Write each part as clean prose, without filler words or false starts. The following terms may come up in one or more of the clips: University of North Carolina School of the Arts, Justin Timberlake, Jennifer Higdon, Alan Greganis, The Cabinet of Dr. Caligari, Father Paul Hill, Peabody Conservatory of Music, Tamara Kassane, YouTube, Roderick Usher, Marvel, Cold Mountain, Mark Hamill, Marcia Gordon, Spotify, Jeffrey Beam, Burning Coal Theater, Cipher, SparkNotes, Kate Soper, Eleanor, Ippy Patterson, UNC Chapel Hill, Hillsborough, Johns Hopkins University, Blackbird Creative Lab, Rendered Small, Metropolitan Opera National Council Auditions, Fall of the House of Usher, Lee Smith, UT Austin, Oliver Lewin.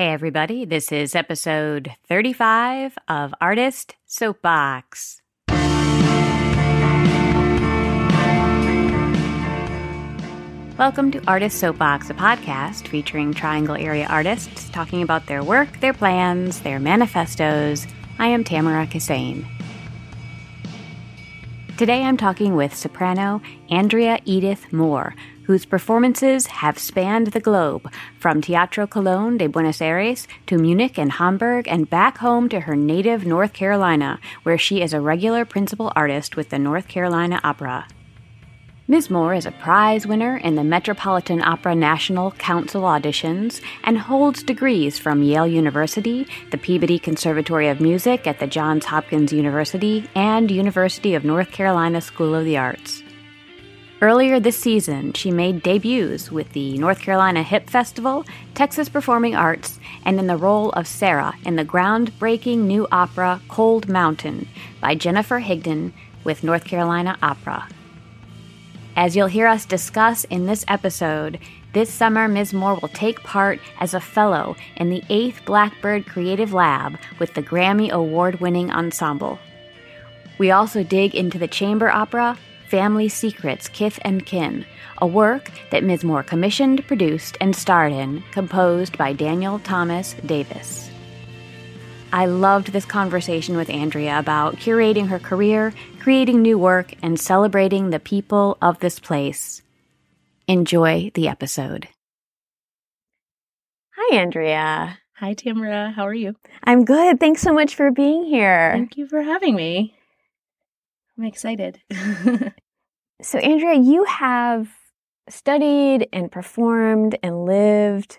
Hey everybody, this is episode 35 of Artist Soapbox. Welcome to Artist Soapbox, a podcast featuring Triangle area artists talking about their work, their plans, their manifestos. I am Tamara Kassane. Today I'm talking with soprano Andrea Edith Moore, whose performances have spanned the globe, from Teatro Colón de Buenos Aires to Munich and Hamburg and back home to her native North Carolina, where she is a regular principal artist with the North Carolina Opera. Ms. Moore is a prize winner in the Metropolitan Opera National Council Auditions and holds degrees from Yale University, the Peabody Conservatory of Music at the Johns Hopkins University, and University of North Carolina School of the Arts. Earlier this season, she made debuts with the North Carolina Hip Festival, Texas Performing Arts, and in the role of Sarah in the groundbreaking new opera Cold Mountain by Jennifer Higdon with North Carolina Opera. As you'll hear us discuss in this episode, this summer Ms. Moore will take part as a fellow in the Eighth Blackbird Creative Lab with the Grammy Award-winning ensemble. We also dig into the chamber opera Family Secrets, Kith and Kin, a work that Ms. Moore commissioned, produced, and starred in, composed by Daniel Thomas Davis. I loved this conversation with Andrea about curating her career, creating new work, and celebrating the people of this place. Enjoy the episode. Hi, Andrea. Hi, Tamara. How are you? I'm good. Thanks so much for being here. Thank you for having me. I'm excited. So, Andrea, you have studied and performed and lived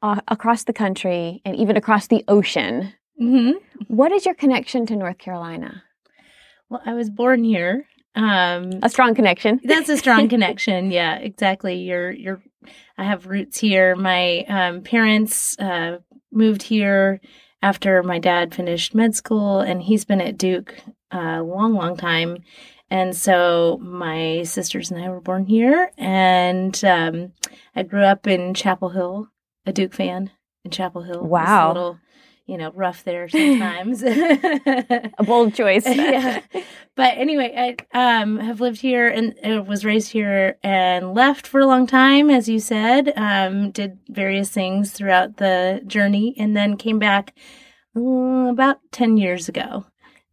across the country and even across the ocean. Mm-hmm. What is your connection to North Carolina? Well, I was born here. A strong connection. That's a strong connection. Yeah, exactly. I have roots here. My parents moved here after my dad finished med school, and he's been at Duke a long time. And so my sisters and I were born here, and I grew up in Chapel Hill, a Duke fan in Chapel Hill. Wow. It was a little, rough there sometimes. A bold choice. Yeah. But anyway, I have lived here and was raised here and left for a long time, as you said, did various things throughout the journey, and then came back about 10 years ago.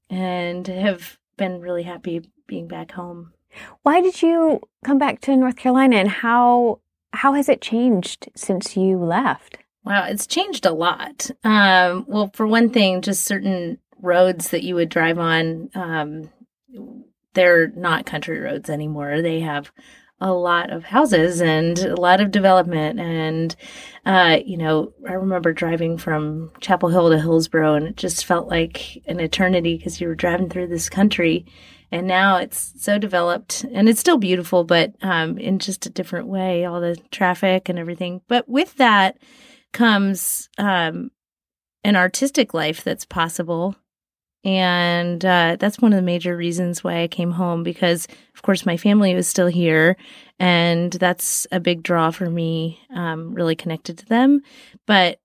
And have been really happy being back home. Why did you come back to North Carolina, and how has it changed since you left? Wow, it's changed a lot. Well, for one thing, just certain roads that you would drive on, they're not country roads anymore. They have a lot of houses and a lot of development. And, I remember driving from Chapel Hill to Hillsborough, and it just felt like an eternity because you were driving through this country. And now it's so developed, and it's still beautiful, but in just a different way, all the traffic and everything. But with that comes an artistic life that's possible. And that's one of the major reasons why I came home, because, of course, my family was still here, and that's a big draw for me, really connected to them. But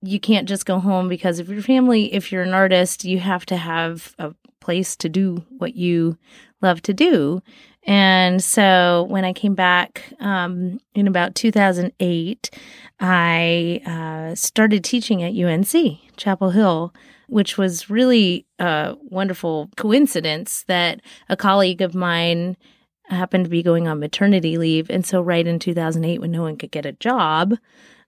you can't just go home because of your family. If you're an artist, you have to have a place to do what you love to do. And so when I came back in about 2008, I started teaching at UNC Chapel Hill, which was really a wonderful coincidence that a colleague of mine happened to be going on maternity leave. And so right in 2008, when no one could get a job,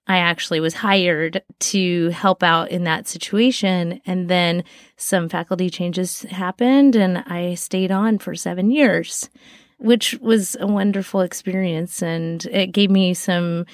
I actually was hired to help out in that situation. And then some faculty changes happened, and I stayed on for 7 years, which was a wonderful experience. And it gave me some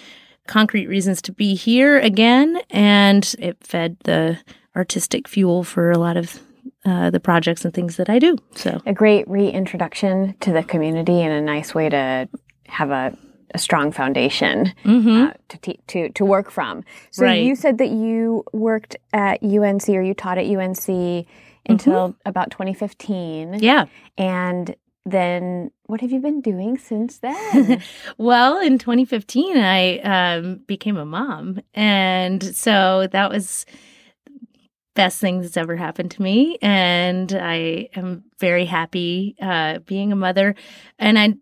concrete reasons to be here again. And it fed the artistic fuel for a lot of the projects and things that I do. So a great reintroduction to the community, and a nice way to have a strong foundation to work from. So right. You said that you worked at UNC, or you taught at UNC until about 2015. Yeah. And Then what have you been doing since then? Well, in 2015, I became a mom. And so that was best thing that's ever happened to me. And I am very happy being a mother. And I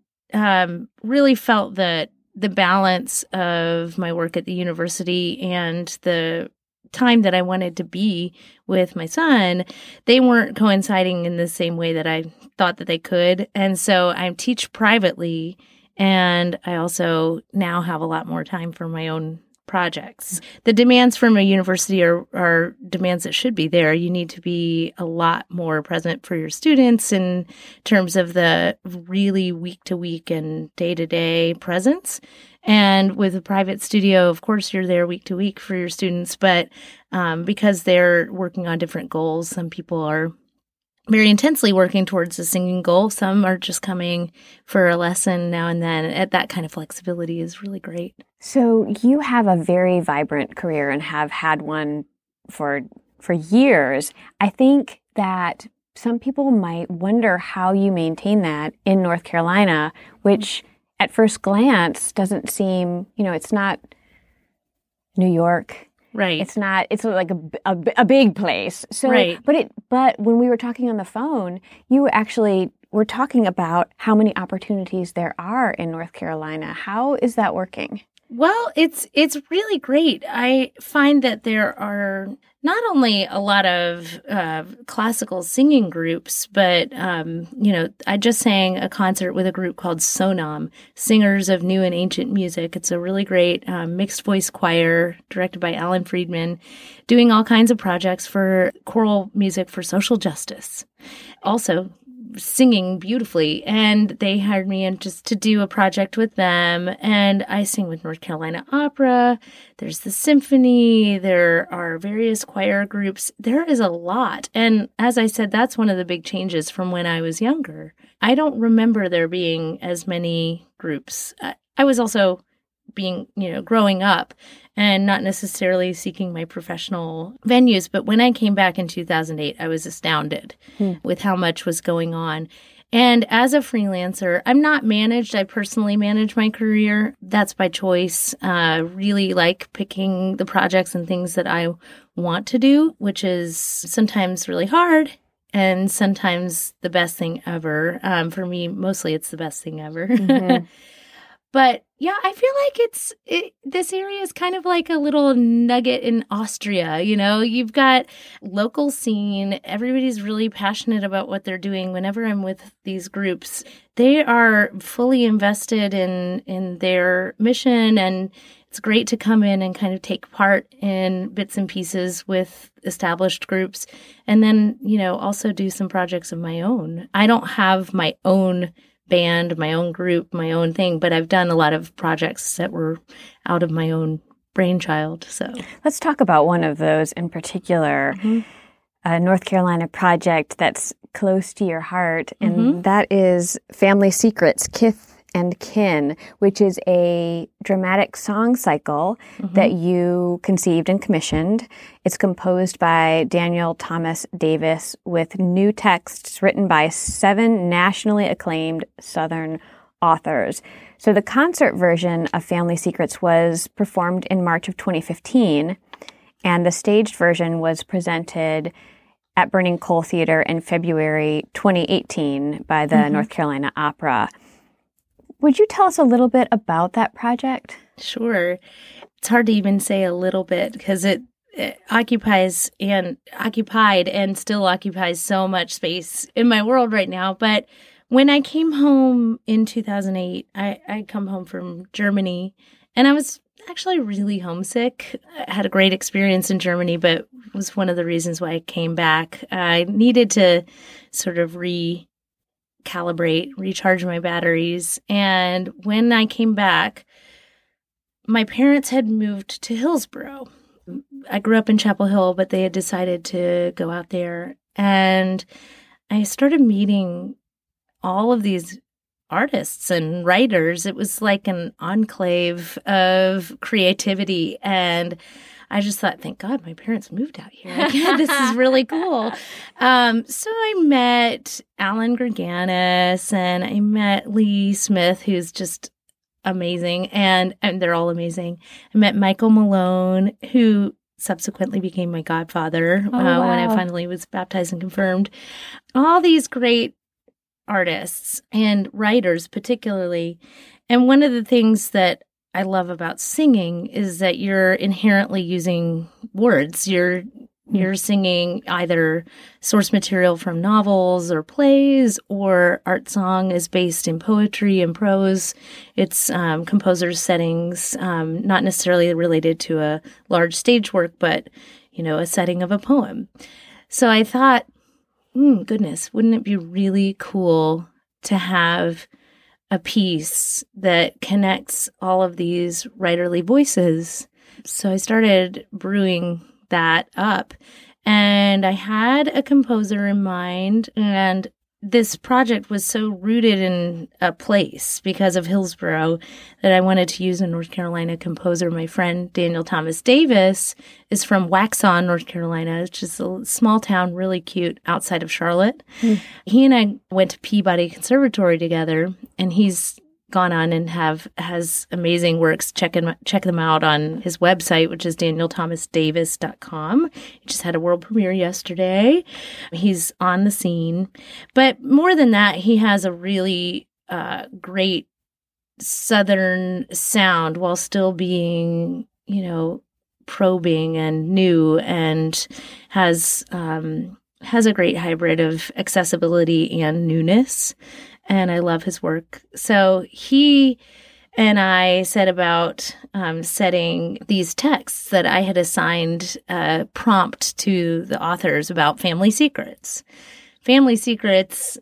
really felt that the balance of my work at the university and the time that I wanted to be with my son, they weren't coinciding in the same way that I thought that they could. And so I teach privately, and I also now have a lot more time for my own projects. The demands from a university are demands that should be there. You need to be a lot more present for your students in terms of the really week-to-week and day-to-day presence. And with a private studio, of course, you're there week to week for your students. But because they're working on different goals, some people are very intensely working towards a singing goal. Some are just coming for a lesson now and then. That kind of flexibility is really great. So you have a very vibrant career and have had one for years. I think that some people might wonder how you maintain that in North Carolina, which at first glance doesn't seem, it's not New York. Right. It's not, it's like a big place. So, right. But when we were talking on the phone, you actually were talking about how many opportunities there are in North Carolina. How is that working? Well, it's really great. I find that there are not only a lot of classical singing groups, but, I just sang a concert with a group called Sonum, Singers of New and Ancient Music. It's a really great mixed voice choir directed by Alan Friedman, doing all kinds of projects for choral music for social justice. Also, singing beautifully, and they hired me in just to do a project with them. And I sing with North Carolina Opera. There's the symphony. There are various choir groups. There is a lot. And as I said, that's one of the big changes from when I was younger. I don't remember there being as many groups. I was also being, growing up and not necessarily seeking my professional venues. But when I came back in 2008, I was astounded with how much was going on. And as a freelancer, I'm not managed. I personally manage my career. That's by choice. Really like picking the projects and things that I want to do, which is sometimes really hard. And sometimes the best thing ever. For me, mostly it's the best thing ever. Mm-hmm. But yeah, I feel like this area is kind of like a little nugget in Austria. You've got local scene. Everybody's really passionate about what they're doing. Whenever I'm with these groups, they are fully invested in their mission, and it's great to come in and kind of take part in bits and pieces with established groups, and then, also do some projects of my own. I don't have my own band, my own group, my own thing, but I've done a lot of projects that were out of my own brainchild. So let's talk about one of those in particular, mm-hmm. a North Carolina project that's close to your heart, and mm-hmm. that is Family Secrets, Kith and Kin, which is a dramatic song cycle mm-hmm. that you conceived and commissioned. It's composed by Daniel Thomas Davis with new texts written by 7 nationally acclaimed Southern authors. So the concert version of Family Secrets was performed in March of 2015, and the staged version was presented at Burning Coal Theater in February 2018 by the mm-hmm. North Carolina Opera. Would you tell us a little bit about that project? Sure. It's hard to even say a little bit because it occupied and still occupies so much space in my world right now. But when I came home in 2008, I come home from Germany, and I was actually really homesick. I had a great experience in Germany, but it was one of the reasons why I came back. I needed to sort of recalibrate, recharge my batteries. And when I came back, my parents had moved to Hillsborough. I grew up in Chapel Hill, but they had decided to go out there. And I started meeting all of these artists and writers. It was like an enclave of creativity. And I just thought, thank God my parents moved out here. Again, this is really cool. So I met Alan Greganis and I met Lee Smith, who's just amazing. And they're all amazing. I met Michael Malone, who subsequently became my godfather when I finally was baptized and confirmed. All these great artists and writers particularly. And one of the things that I love about singing is that you're inherently using words. You're singing either source material from novels or plays, or art song is based in poetry and prose. It's composers' settings, not necessarily related to a large stage work, but, you know, a setting of a poem. So I thought, goodness, wouldn't it be really cool to have a piece that connects all of these writerly voices? So I started brewing that up. And I had a composer in mind, and this project was so rooted in a place because of Hillsborough that I wanted to use a North Carolina composer. My friend Daniel Thomas Davis is from Waxon, North Carolina, which is a small town, really cute, outside of Charlotte. Mm. He and I went to Peabody Conservatory together, and he's gone on and has amazing works. Check them out on his website, which is danielthomasdavis.com. He just had a world premiere yesterday. He's on the scene. But more than that, he has a really great Southern sound while still being, you know, probing and new, and has a great hybrid of accessibility and newness. And I love his work. So he and I set about setting these texts that I had assigned a prompt to the authors about family secrets. Family secrets,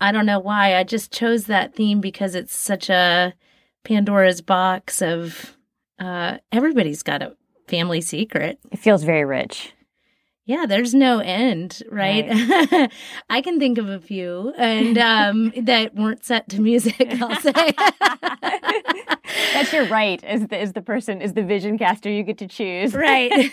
I don't know why. I just chose that theme because it's such a Pandora's box of everybody's got a family secret. It feels very rich. Yeah, there's no end, right? I can think of a few, and that weren't set to music, I'll say. That's your right as the vision caster. You get to choose. Right.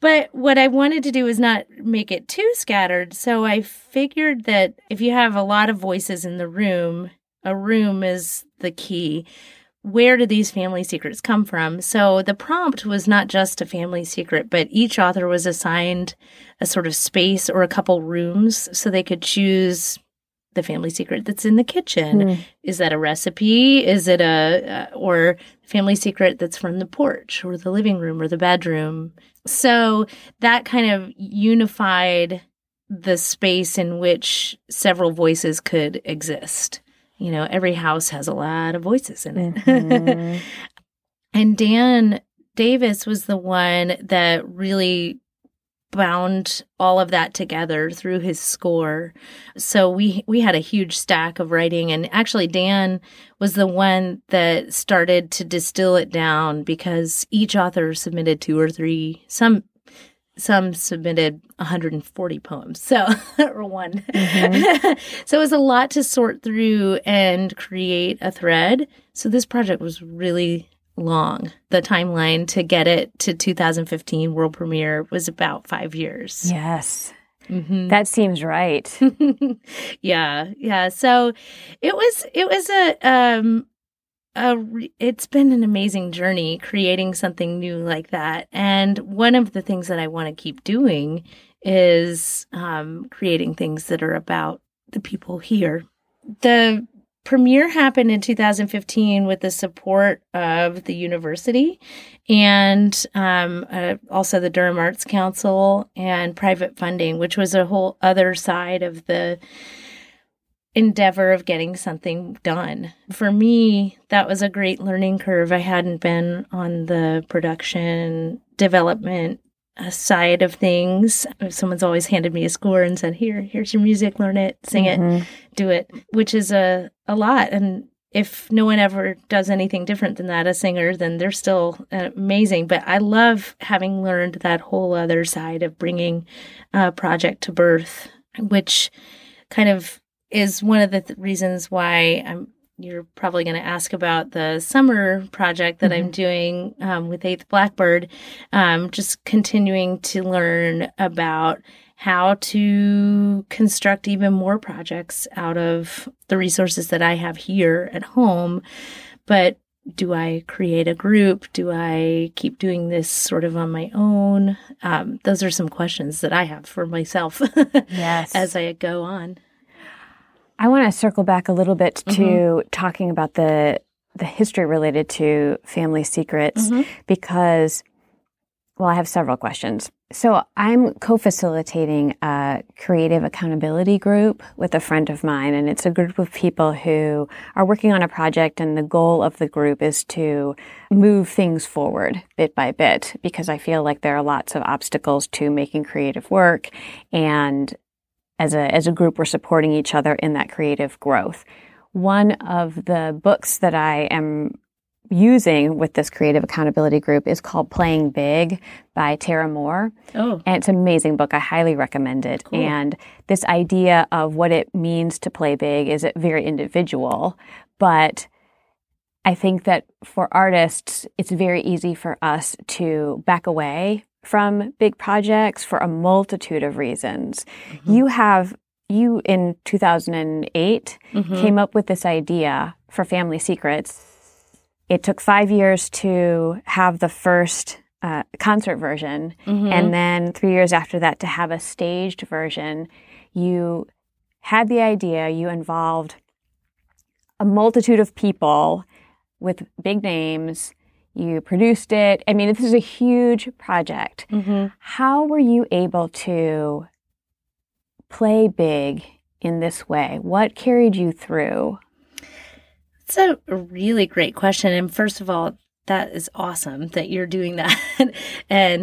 But what I wanted to do is not make it too scattered, so I figured that if you have a lot of voices in the room, a room is the key. Where do these family secrets come from? So the prompt was not just a family secret, but each author was assigned a sort of space or a couple rooms so they could choose the family secret that's in the kitchen. Mm. Is that a recipe? Is it or family secret that's from the porch or the living room or the bedroom? So that kind of unified the space in which several voices could exist. You know, every house has a lot of voices in it. Mm-hmm. And Dan Davis was the one that really bound all of that together through his score. So we had a huge stack of writing. And actually, Dan was the one that started to distill it down because each author submitted 2 or 3, Some submitted 140 poems, so or one. Mm-hmm. So it was a lot to sort through and create a thread. So this project was really long. The timeline to get it to 2015 world premiere was about 5 years. Yes. Mm-hmm. That seems right. Yeah. So it was it's been an amazing journey creating something new like that. And one of the things that I want to keep doing is creating things that are about the people here. The premiere happened in 2015 with the support of the university and also the Durham Arts Council and private funding, which was a whole other side of the endeavor of getting something done. For me, that was a great learning curve. I hadn't been on the production development side of things. Someone's always handed me a score and said, here's your music, learn it, sing it, do it, which is a lot. And if no one ever does anything different than that, a singer, then they're still amazing. But I love having learned that whole other side of bringing a project to birth, which kind of is one of the reasons why I'm You're probably going to ask about the summer project that I'm doing with Eighth Blackbird, just continuing to learn about how to construct even more projects out of the resources that I have here at home. But do I create a group? Do I keep doing this sort of on my own? Those are some questions that I have for myself as I go on. I want to circle back a little bit to talking about the history related to Family Secrets because, well, I have several questions. So I'm co-facilitating a creative accountability group with a friend of mine, and it's a group of people who are working on a project, and the goal of the group is to move things forward bit by bit, because I feel like there are lots of obstacles to making creative work, and as a group, we're supporting each other in that creative growth. One of the books that I am using with this creative accountability group is called Playing Big by Tara Moore. Oh. And it's an amazing book. I highly recommend it. Cool. And this idea of what it means to play big is very individual. But I think that for artists, it's very easy for us to back away from big projects for a multitude of reasons. You in 2008 came up with this idea for Family Secrets. It took 5 years to have the first concert version, and then 3 years after that to have a staged version. You had the idea, you involved a multitude of people with big names. You produced it. I mean, this is a huge project. How were you able to play big in this way? What carried you through? It's a really great question. And first of all, that is awesome that you're doing that. And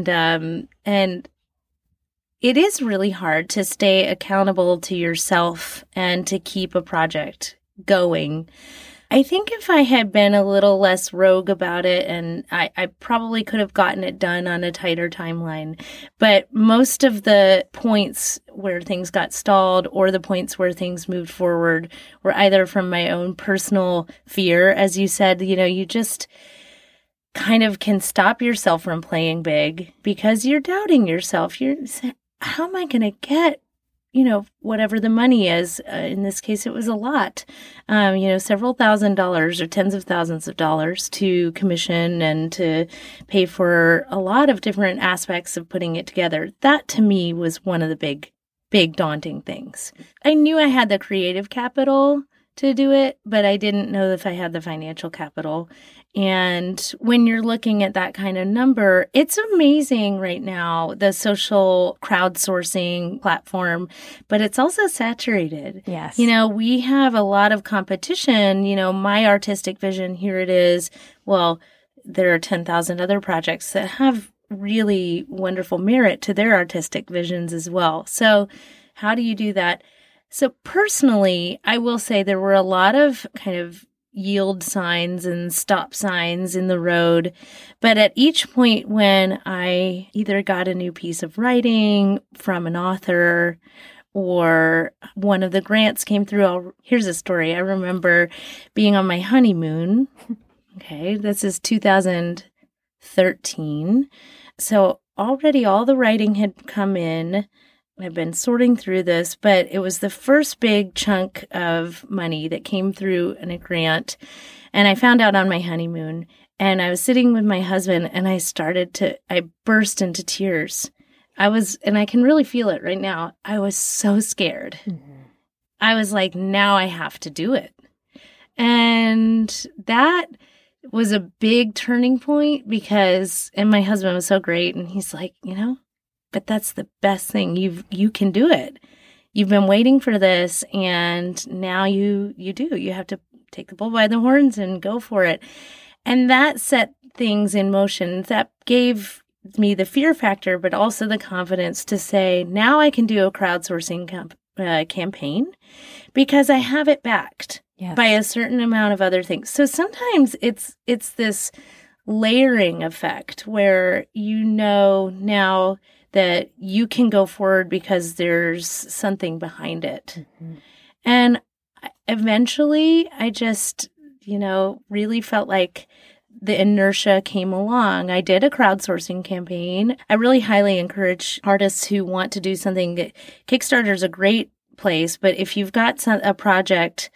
it is really hard to stay accountable to yourself and to keep a project going. I think if I had been a little less rogue about it, and I probably could have gotten it done on a tighter timeline. But most of the points where things got stalled or the points where things moved forward were either from my own personal fear. As you said, you know, you just kind of can stop yourself from playing big because you're doubting yourself. You're saying, how am I going to get, you know, whatever the money is, in this case, it was a lot, you know, several $1,000s or tens of thousands of dollars to commission and to pay for a lot of different aspects of putting it together. That to me was one of the big, big daunting things. I knew I had the creative capital to do it, but I didn't know if I had the financial capital. And when you're looking at that kind of number, it's amazing right now, the social crowdsourcing platform, but it's also saturated. Yes. You know, we have a lot of competition. You know, my artistic vision, here it is. Well, there are 10,000 other projects that have really wonderful merit to their artistic visions as well. So how do you do that? So personally, I will say there were a lot of kind of yield signs and stop signs in the road. But at each point when I either got a new piece of writing from an author or one of the grants came through, here's a story. I remember being on my honeymoon. Okay, this is 2013. So already all the writing had come in. I've been sorting through this, but it was the first big chunk of money that came through in a grant. And I found out on my honeymoon, and I was sitting with my husband, and I burst into tears. And I can really feel it right now. I was so scared. I was like, now I have to do it. And that was a big turning point and my husband was so great. And he's like, you know, but that's the best thing. You can do it. You've been waiting for this, and now you do. You have to take the bull by the horns and go for it. And that set things in motion. That gave me the fear factor, but also the confidence to say, now I can do a crowdsourcing campaign because I have it backed by a certain amount of other things. So sometimes it's this layering effect where you know now that you can go forward because there's something behind it. And eventually I just, really felt like the inertia came along. I did a crowdsourcing campaign. I really highly encourage artists who want to do something. Kickstarter is a great place, but if you've got a project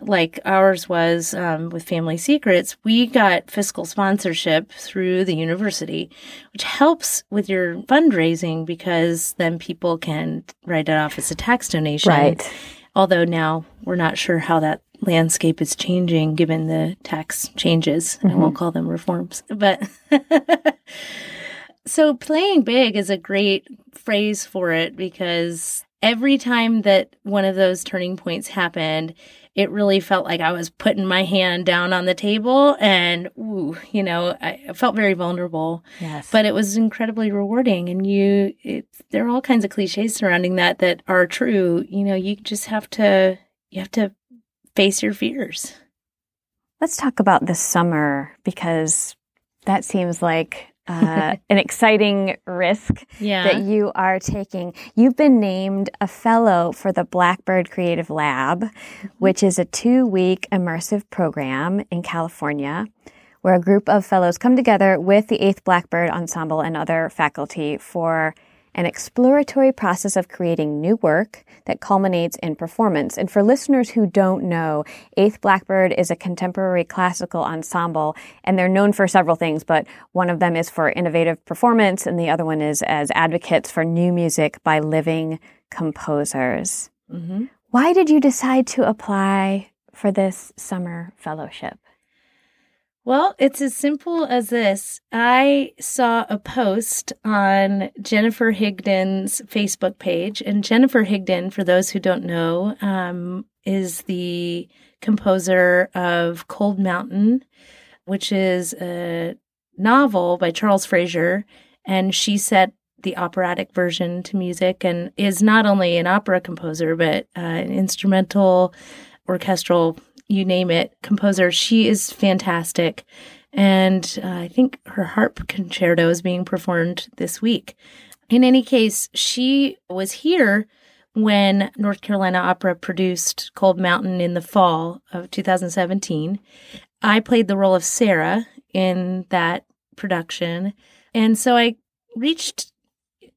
like ours was with Family Secrets, we got fiscal sponsorship through the university, which helps with your fundraising because then people can write it off as a tax donation. Right. Although now we're not sure how that landscape is changing given the tax changes. Mm-hmm. I won't call them reforms. But so playing big is a great phrase for it because every time that one of those turning points happened, it really felt like I was putting my hand down on the table and, I felt very vulnerable. Yes. But it was incredibly rewarding. And there are all kinds of cliches surrounding that are true. You just have to face your fears. Let's talk about this summer because that seems like an exciting risk that you are taking. You've been named a fellow for the Blackbird Creative Lab, which is a 2-week immersive program in California where a group of fellows come together with the Eighth Blackbird Ensemble and other faculty for an exploratory process of creating new work that culminates in performance. And for listeners who don't know, Eighth Blackbird is a contemporary classical ensemble, and they're known for several things, but one of them is for innovative performance, and the other one is as advocates for new music by living composers. Mm-hmm. Why did you decide to apply for this summer fellowship? Well, it's as simple as this. I saw a post on Jennifer Higdon's Facebook page. And Jennifer Higdon, for those who don't know, is the composer of Cold Mountain, which is a novel by Charles Frazier. And she set the operatic version to music and is not only an opera composer, but an instrumental, orchestral, you name it, composer. She is fantastic. And I think her harp concerto is being performed this week. In any case, she was here when North Carolina Opera produced Cold Mountain in the fall of 2017. I played the role of Sarah in that production. And so I reached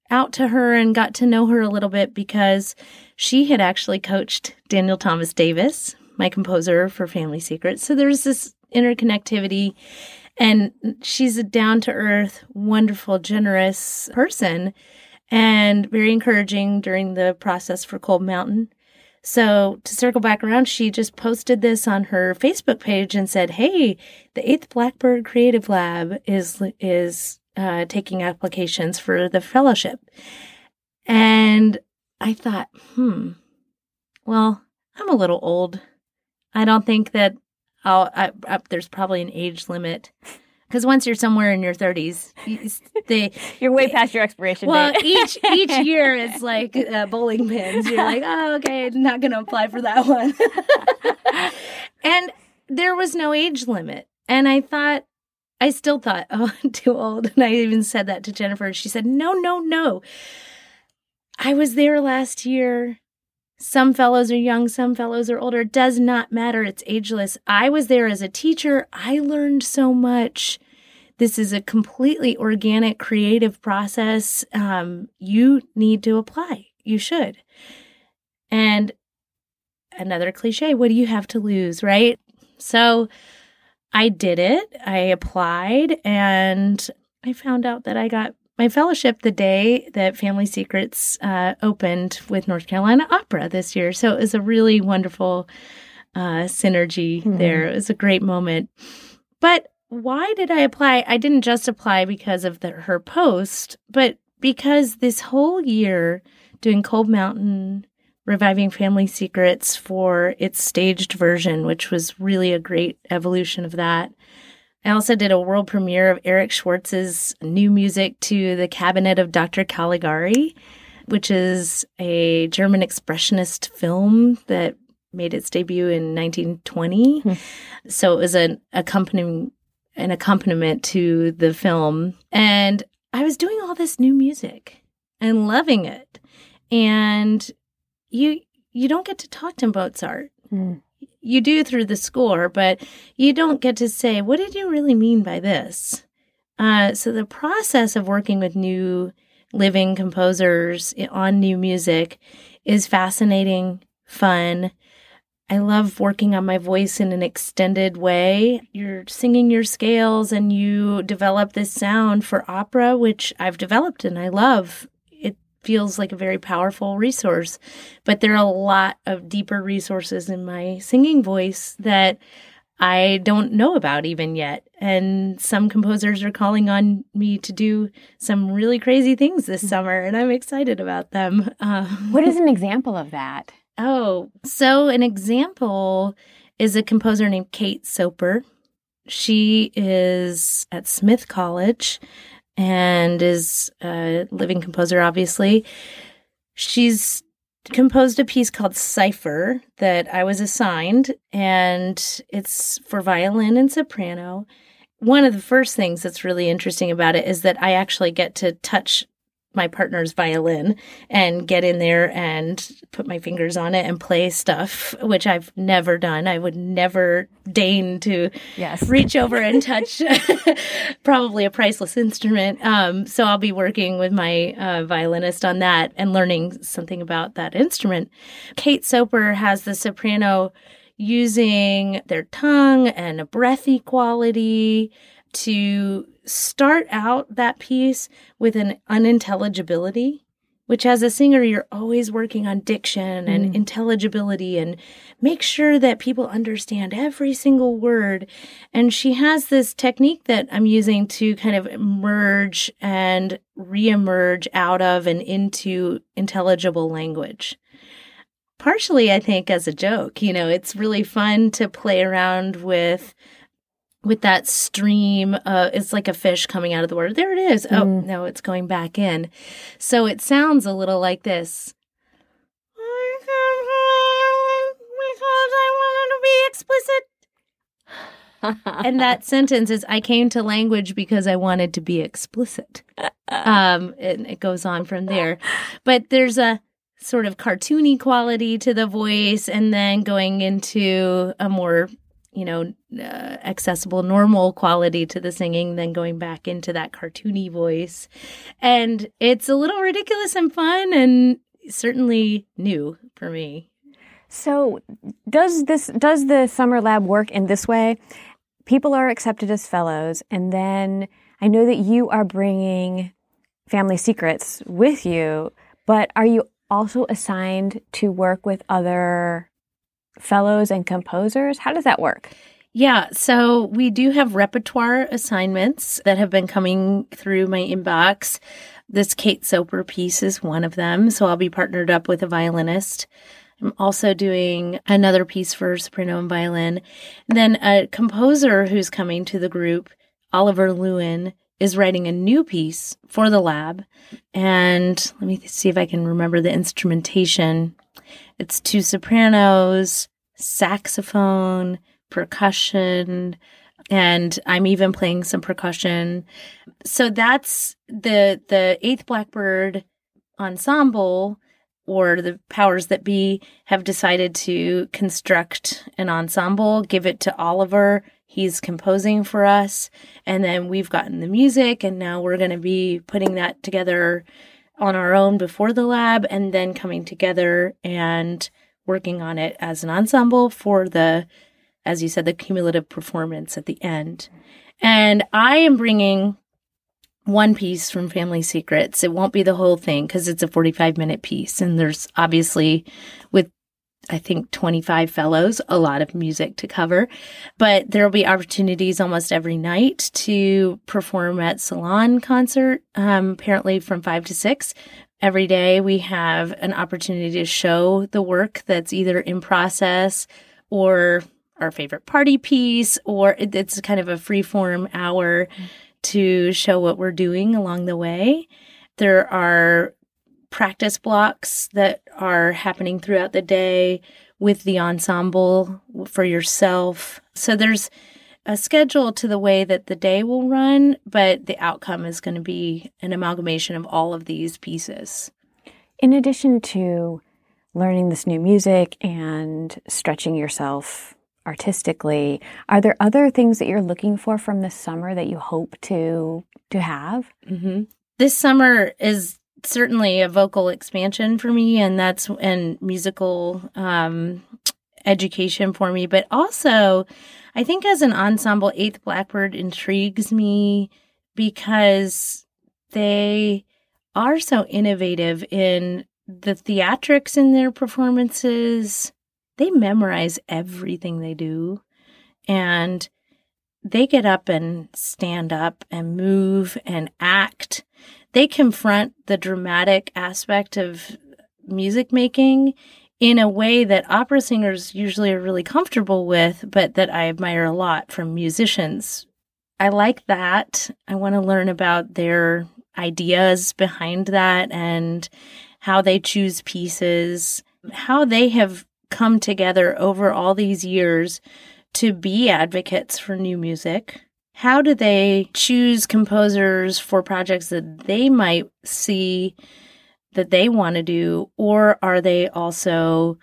out to her and got to know her a little bit because she had actually coached Daniel Thomas Davis, my composer for Family Secrets. So there's this interconnectivity, and she's a down-to-earth, wonderful, generous person and very encouraging during the process for Cold Mountain. So to circle back around, she just posted this on her Facebook page and said, hey, the Eighth Blackbird Creative Lab is taking applications for the fellowship. And I thought, well, I'm a little old. I don't think that there's probably an age limit because once you're somewhere in your 30s, you're way past your expiration date. Well, each year it's like bowling pins. You're like, oh, okay, I'm not going to apply for that one. And there was no age limit. And I still thought, oh, I'm too old. And I even said that to Jennifer. She said, no. I was there last year. Some fellows are young, some fellows are older. It does not matter. It's ageless. I was there as a teacher. I learned so much. This is a completely organic, creative process. You need to apply. You should. And another cliche, what do you have to lose, right? So I did it. I applied, and I found out that I got my fellowship the day that Family Secrets opened with North Carolina Opera this year. So it was a really wonderful synergy there. It was a great moment. But why did I apply? I didn't just apply because of her post, but because this whole year doing Cold Mountain, reviving Family Secrets for its staged version, which was really a great evolution of that. I also did a world premiere of Eric Schwartz's new music to The Cabinet of Dr. Caligari, which is a German expressionist film that made its debut in 1920. Mm-hmm. So it was an accompaniment to the film. And I was doing all this new music and loving it. And you don't get to talk to Mozart. You do through the score, but you don't get to say, what did you really mean by this? So the process of working with new living composers on new music is fascinating, fun. I love working on my voice in an extended way. You're singing your scales and you develop this sound for opera, which I've developed and I love. It feels like a very powerful resource, but there are a lot of deeper resources in my singing voice that I don't know about even yet. And some composers are calling on me to do some really crazy things this summer, and I'm excited about them. What is an example of that? Oh, so an example is a composer named Kate Soper. She is at Smith College and is a living composer, obviously. She's composed a piece called Cipher that I was assigned, and it's for violin and soprano. One of the first things that's really interesting about it is that I actually get to touch my partner's violin and get in there and put my fingers on it and play stuff, which I've never done. I would never deign to reach over and touch probably a priceless instrument. So I'll be working with my violinist on that and learning something about that instrument. Kate Soper has the soprano using their tongue and a breathy quality to start out that piece with an unintelligibility, which as a singer, you're always working on diction and intelligibility and make sure that people understand every single word. And she has this technique that I'm using to kind of emerge and reemerge out of and into intelligible language. Partially, I think, as a joke, you know, it's really fun to play around with that stream, it's like a fish coming out of the water. There it is. Oh, no, it's going back in. So it sounds a little like this. I come home because I wanted to be explicit. And that sentence is, I came to language because I wanted to be explicit. And it goes on from there. But there's a sort of cartoony quality to the voice and then going into a more accessible, normal quality to the singing, then going back into that cartoony voice. And it's a little ridiculous and fun and certainly new for me. So does the summer lab work in this way? People are accepted as fellows. And then I know that you are bringing Family Secrets with you, but are you also assigned to work with other fellows and composers? How does that work? Yeah, so we do have repertoire assignments that have been coming through my inbox. This Kate Soper piece is one of them, so I'll be partnered up with a violinist. I'm also doing another piece for soprano and violin. And then a composer who's coming to the group, Oliver Lewin, is writing a new piece for the lab. And let me see if I can remember the instrumentation. It's two sopranos, saxophone, percussion, and I'm even playing some percussion. So that's the Eighth Blackbird ensemble, or the powers that be have decided to construct an ensemble, give it to Oliver. He's composing for us, and then we've gotten the music, and now we're going to be putting that together on our own before the lab, and then coming together and working on it as an ensemble for the, as you said, the cumulative performance at the end. And I am bringing one piece from Family Secrets. It won't be the whole thing because it's a 45-minute piece. And there's obviously, with I think 25 fellows, a lot of music to cover. But there will be opportunities almost every night to perform at Salon Concert, apparently from 5 to 6. Every day we have an opportunity to show the work that's either in process or our favorite party piece, or it's kind of a free-form hour to show what we're doing along the way. There are practice blocks that are happening throughout the day with the ensemble for yourself. So there's a schedule to the way that the day will run, but the outcome is going to be an amalgamation of all of these pieces. In addition to learning this new music and stretching yourself artistically, are there other things that you're looking for from this summer that you hope to have? Mm-hmm. This summer is certainly a vocal expansion for me, and that's and musical education for me. But also, I think as an ensemble, Eighth Blackbird intrigues me because they are so innovative in the theatrics in their performances. They memorize everything they do, and they get up and stand up and move and act. They confront the dramatic aspect of music making in a way that opera singers usually are really comfortable with, but that I admire a lot from musicians. I like that. I want to learn about their ideas behind that and how they choose pieces, how they have come together over all these years to be advocates for new music. How do they choose composers for projects that they might see that they want to do, or are they also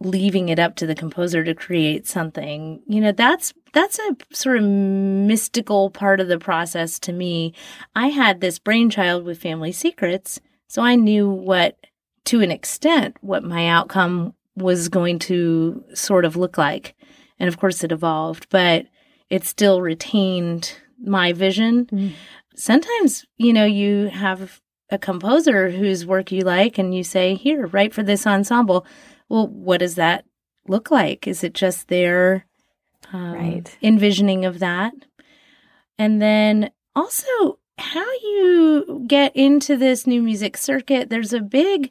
leaving it up to the composer to create something? You know, that's a sort of mystical part of the process to me. I had this brainchild with Family Secrets, so I knew what, to an extent, what my outcome was going to sort of look like. And of course it evolved, but it still retained my vision. Mm. Sometimes, you know, you have a composer whose work you like and you say, here, write for this ensemble. Well, what does that look like? Is it just their envisioning of that? And then also how you get into this new music circuit. There's a big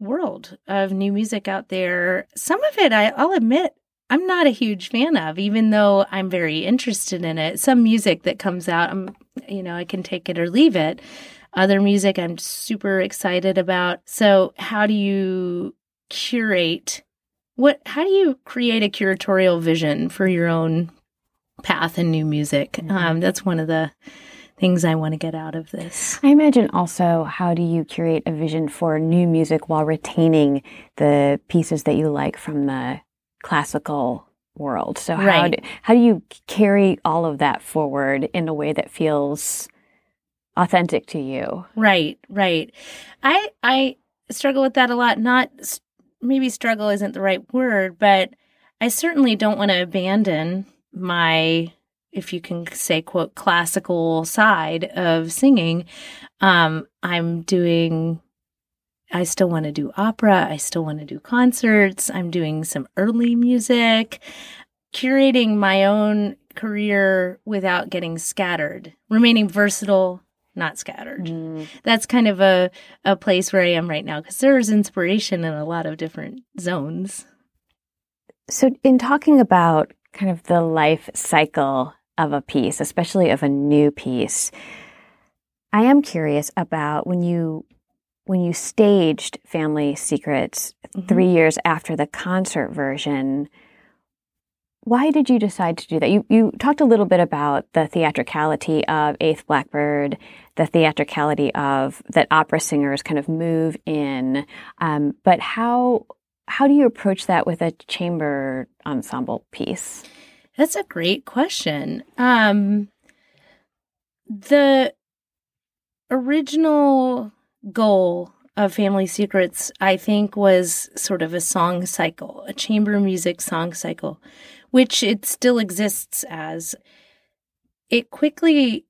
world of new music out there. Some of it, I'll admit, I'm not a huge fan of, even though I'm very interested in it. Some music that comes out, I can take it or leave it. Other music I'm super excited about. So how do you curate? How do you create a curatorial vision for your own path in new music? Mm-hmm. That's one of the things I want to get out of this. I imagine also, how do you curate a vision for new music while retaining the pieces that you like from the classical world? So how do you carry all of that forward in a way that feels authentic to you? Right. I struggle with that a lot. Maybe struggle isn't the right word, but I certainly don't want to abandon my, if you can say, quote, classical side of singing. I still want to do opera. I still want to do concerts. I'm doing some early music, curating my own career without getting scattered, remaining versatile, not scattered. Mm. That's kind of a place where I am right now, because there's inspiration in a lot of different zones. So in talking about kind of the life cycle of a piece, especially of a new piece, I am curious about when you staged Family Secrets, mm-hmm, 3 years after the concert version. Why did you decide to do that? You talked a little bit about the theatricality of Eighth Blackbird, the theatricality of that opera singers kind of move in. But how do you approach that with a chamber ensemble piece? That's a great question. The original goal of Family Secrets, I think, was sort of a song cycle, a chamber music song cycle, which it still exists as. It quickly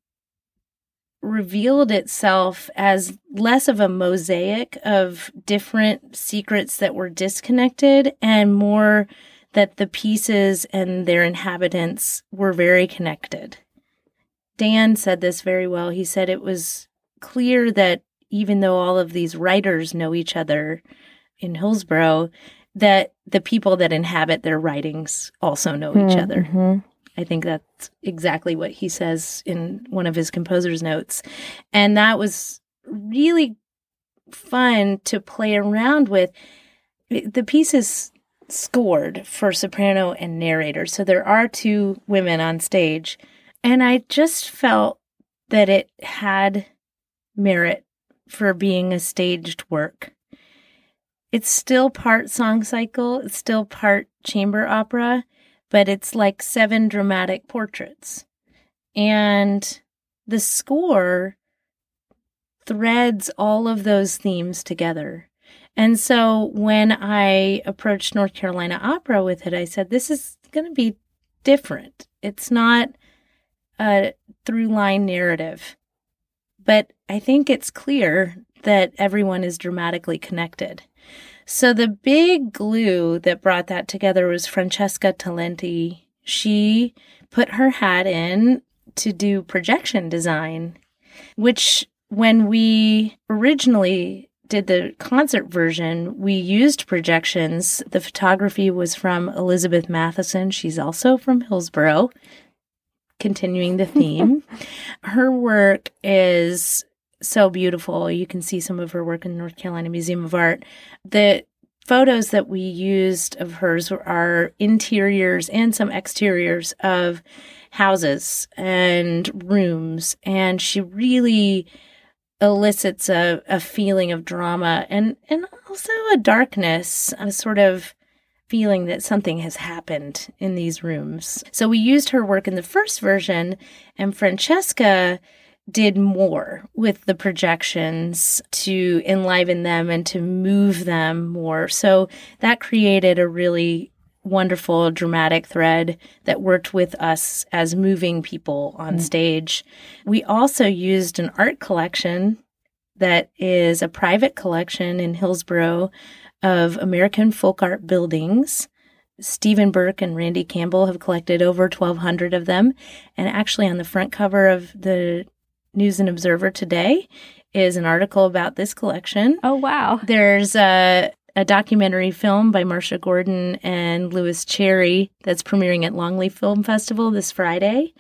revealed itself as less of a mosaic of different secrets that were disconnected and more that the pieces and their inhabitants were very connected. Dan said this very well. He said it was clear that even though all of these writers know each other in Hillsborough, that the people that inhabit their writings also know each other. Mm-hmm. I think that's exactly what he says in one of his composer's notes. And that was really fun to play around with. The piece is scored for soprano and narrator, so there are two women on stage. And I just felt that it had merit for being a staged work. It's still part song cycle. It's still part chamber opera, but it's like 7 dramatic portraits. And the score threads all of those themes together. And so when I approached North Carolina Opera with it, I said, this is going to be different. It's not a through-line narrative, but I think it's clear that everyone is dramatically connected. So the big glue that brought that together was Francesca Talenti. She put her hat in to do projection design, which when we originally did the concert version, we used projections. The photography was from Elizabeth Matheson. She's also from Hillsborough, continuing the theme. Her work is so beautiful. You can see some of her work in the North Carolina Museum of Art. The photos that we used of hers are interiors and some exteriors of houses and rooms. And she really elicits a feeling of drama and also a darkness, a sort of feeling that something has happened in these rooms. So we used her work in the first version, and Francesca did more with the projections to enliven them and to move them more. So that created a really wonderful dramatic thread that worked with us as moving people on stage. We also used an art collection that is a private collection in Hillsborough of American folk art buildings. Stephen Burke and Randy Campbell have collected over 1,200 of them. And actually on the front cover of the News and Observer today is an article about this collection. Oh, wow. There's a documentary film by Marcia Gordon and Lewis Cherry that's premiering at Longleaf Film Festival this Friday.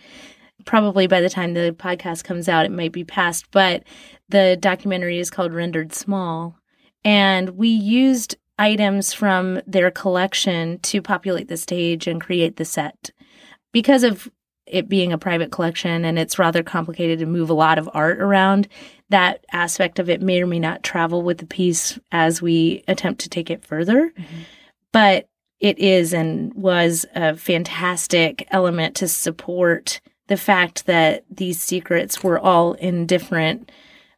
Probably by the time the podcast comes out, it might be past, but the documentary is called Rendered Small. And we used items from their collection to populate the stage and create the set. Because of it being a private collection and it's rather complicated to move a lot of art around, that aspect of it may or may not travel with the piece as we attempt to take it further. Mm-hmm. But it is and was a fantastic element to support the fact that these secrets were all in different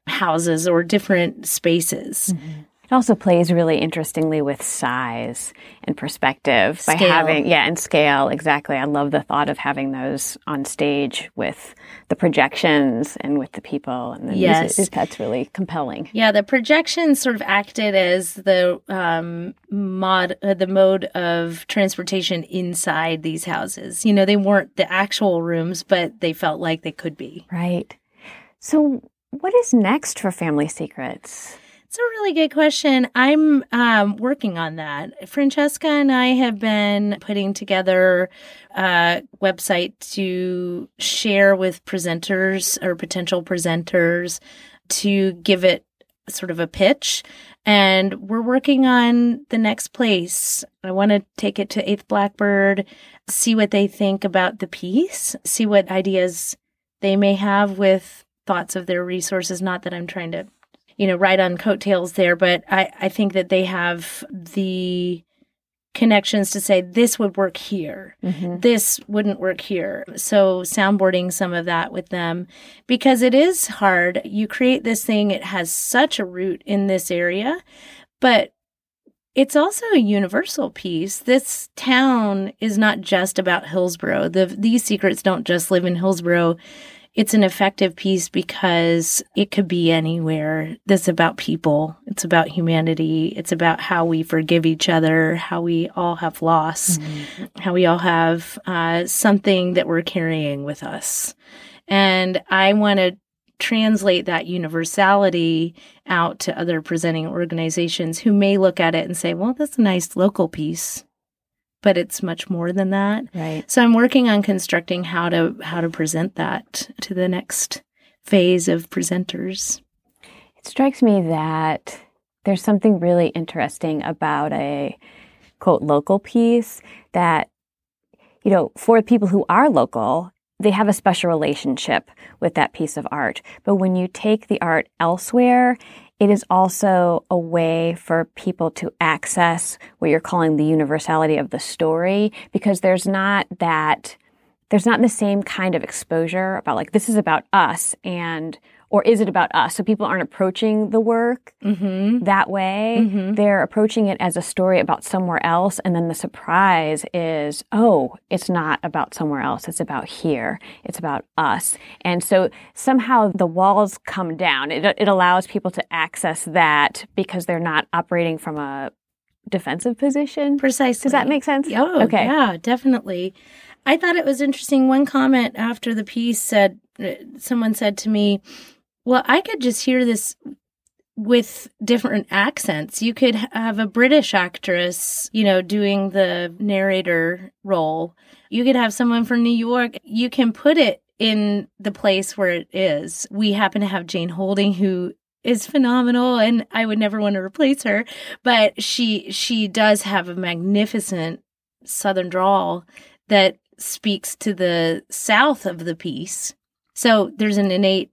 houses or different spaces. Mm-hmm. It also plays really interestingly with size and perspective. Scale. By having, and scale, exactly. I love the thought of having those on stage with the projections and with the people and the music. That's really compelling. Yeah, the projections sort of acted as the mode of transportation inside these houses. You know, they weren't the actual rooms, but they felt like they could be. Right. So what is next for Family Secrets? It's a really good question. I'm working on that. Francesca and I have been putting together a website to share with presenters or potential presenters to give it sort of a pitch. And we're working on the next place. I want to take it to Eighth Blackbird, see what they think about the piece, see what ideas they may have with thoughts of their resources. Not that I'm trying to ride on coattails there, but I think that they have the connections to say this would work here, this wouldn't work here. So soundboarding some of that with them, because it is hard. You create this thing, it has such a root in this area, but it's also a universal piece. This town is not just about Hillsborough. These secrets don't just live in Hillsborough. It's an effective piece because it could be anywhere. That's about people. It's about humanity. It's about how we forgive each other, how we all have loss, how we all have something that we're carrying with us. And I want to translate that universality out to other presenting organizations who may look at it and say, well, that's a nice local piece, but it's much more than that. Right. So I'm working on constructing how to present that to the next phase of presenters. It strikes me that there's something really interesting about a, quote, local piece that, for people who are local, they have a special relationship with that piece of art. But when you take the art elsewhere, it is also a way for people to access what you're calling the universality of the story, because there's not the same kind of exposure about like, this is about us and, or is it about us? So people aren't approaching the work that way. They're approaching it as a story about somewhere else. And then the surprise is, oh, it's not about somewhere else. It's about here. It's about us. And so somehow the walls come down. It allows people to access that because they're not operating from a defensive position. Precisely. Does that make sense? Oh, okay. Yeah, definitely. I thought it was interesting. One comment after the piece said, someone said to me, well, I could just hear this with different accents. You could have a British actress, you know, doing the narrator role. You could have someone from New York. You can put it in the place where it is. We happen to have Jane Holding, who is phenomenal, and I would never want to replace her. But she does have a magnificent Southern drawl that speaks to the South of the piece. So there's an innate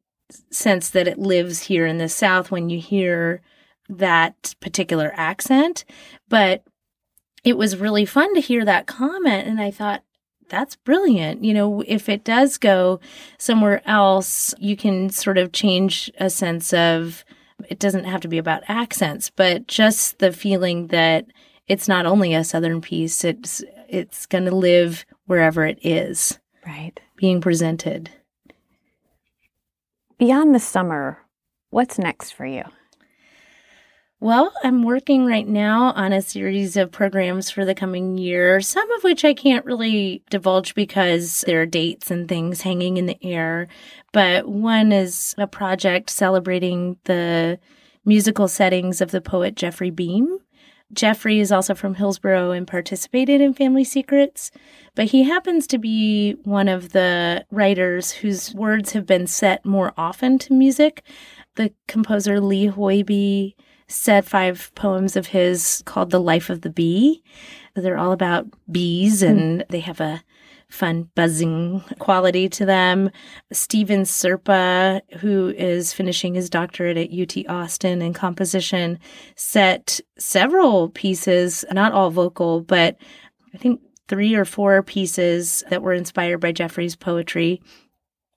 sense that it lives here in the South when you hear that particular accent. But it was really fun to hear that comment. And I thought, that's brilliant. You know, if it does go somewhere else, you can sort of change a sense of, it doesn't have to be about accents, but just the feeling that it's not only a Southern piece, it's going to live wherever it is. Right. Being presented. Beyond the summer, what's next for you? Well, I'm working right now on a series of programs for the coming year, some of which I can't really divulge because there are dates and things hanging in the air. But one is a project celebrating the musical settings of the poet Jeffrey Beam. Jeffrey is also from Hillsborough and participated in Family Secrets, but he happens to be one of the writers whose words have been set more often to music. The composer Lee Hoiby said 5 poems of his called The Life of the Bee. They're all about bees, and they have a fun buzzing quality to them. Stephen Serpa, who is finishing his doctorate at UT Austin in composition, set several pieces, not all vocal, but I think 3 or 4 pieces that were inspired by Jeffrey's poetry.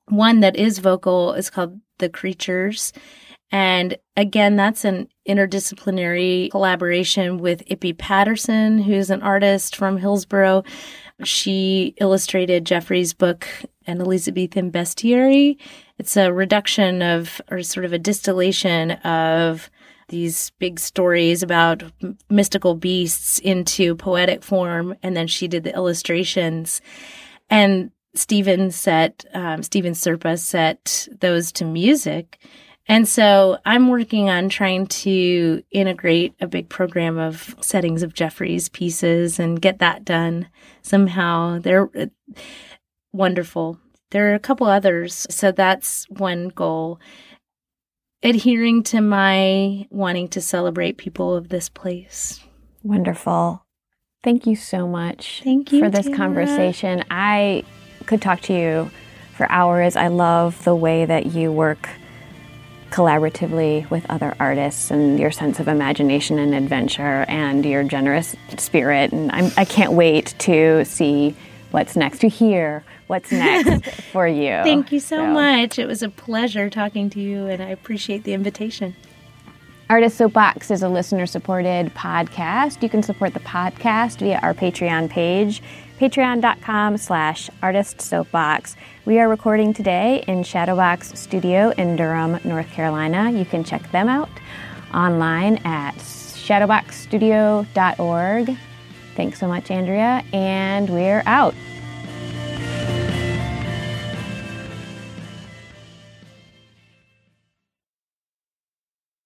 One that is vocal is called The Creatures. And again, that's an interdisciplinary collaboration with Ippy Patterson, who's an artist from Hillsborough. She illustrated Jeffrey's book, An Elizabethan Bestiary. It's a reduction of, or sort of a distillation of, these big stories about mystical beasts into poetic form. And then she did the illustrations. And Stephen Serpa set those to music. And so I'm working on trying to integrate a big program of settings of Jeffrey's pieces and get that done somehow. They're wonderful. There are a couple others. So that's one goal. Adhering to my wanting to celebrate people of this place. Wonderful. Thank you so much. Thank you for this conversation. I could talk to you for hours. I love the way that you work collaboratively with other artists, and your sense of imagination and adventure, and your generous spirit. And I can't wait to see what's next, to hear what's next for you. Thank you so much. It was a pleasure talking to you, and I appreciate the invitation. Artist Soapbox is a listener-supported podcast. You can support the podcast via our Patreon page, patreon.com/artistsoapbox. We are recording today in Shadowbox Studio in Durham, North Carolina. You can check them out online at shadowboxstudio.org. Thanks so much, Andrea, and we're out.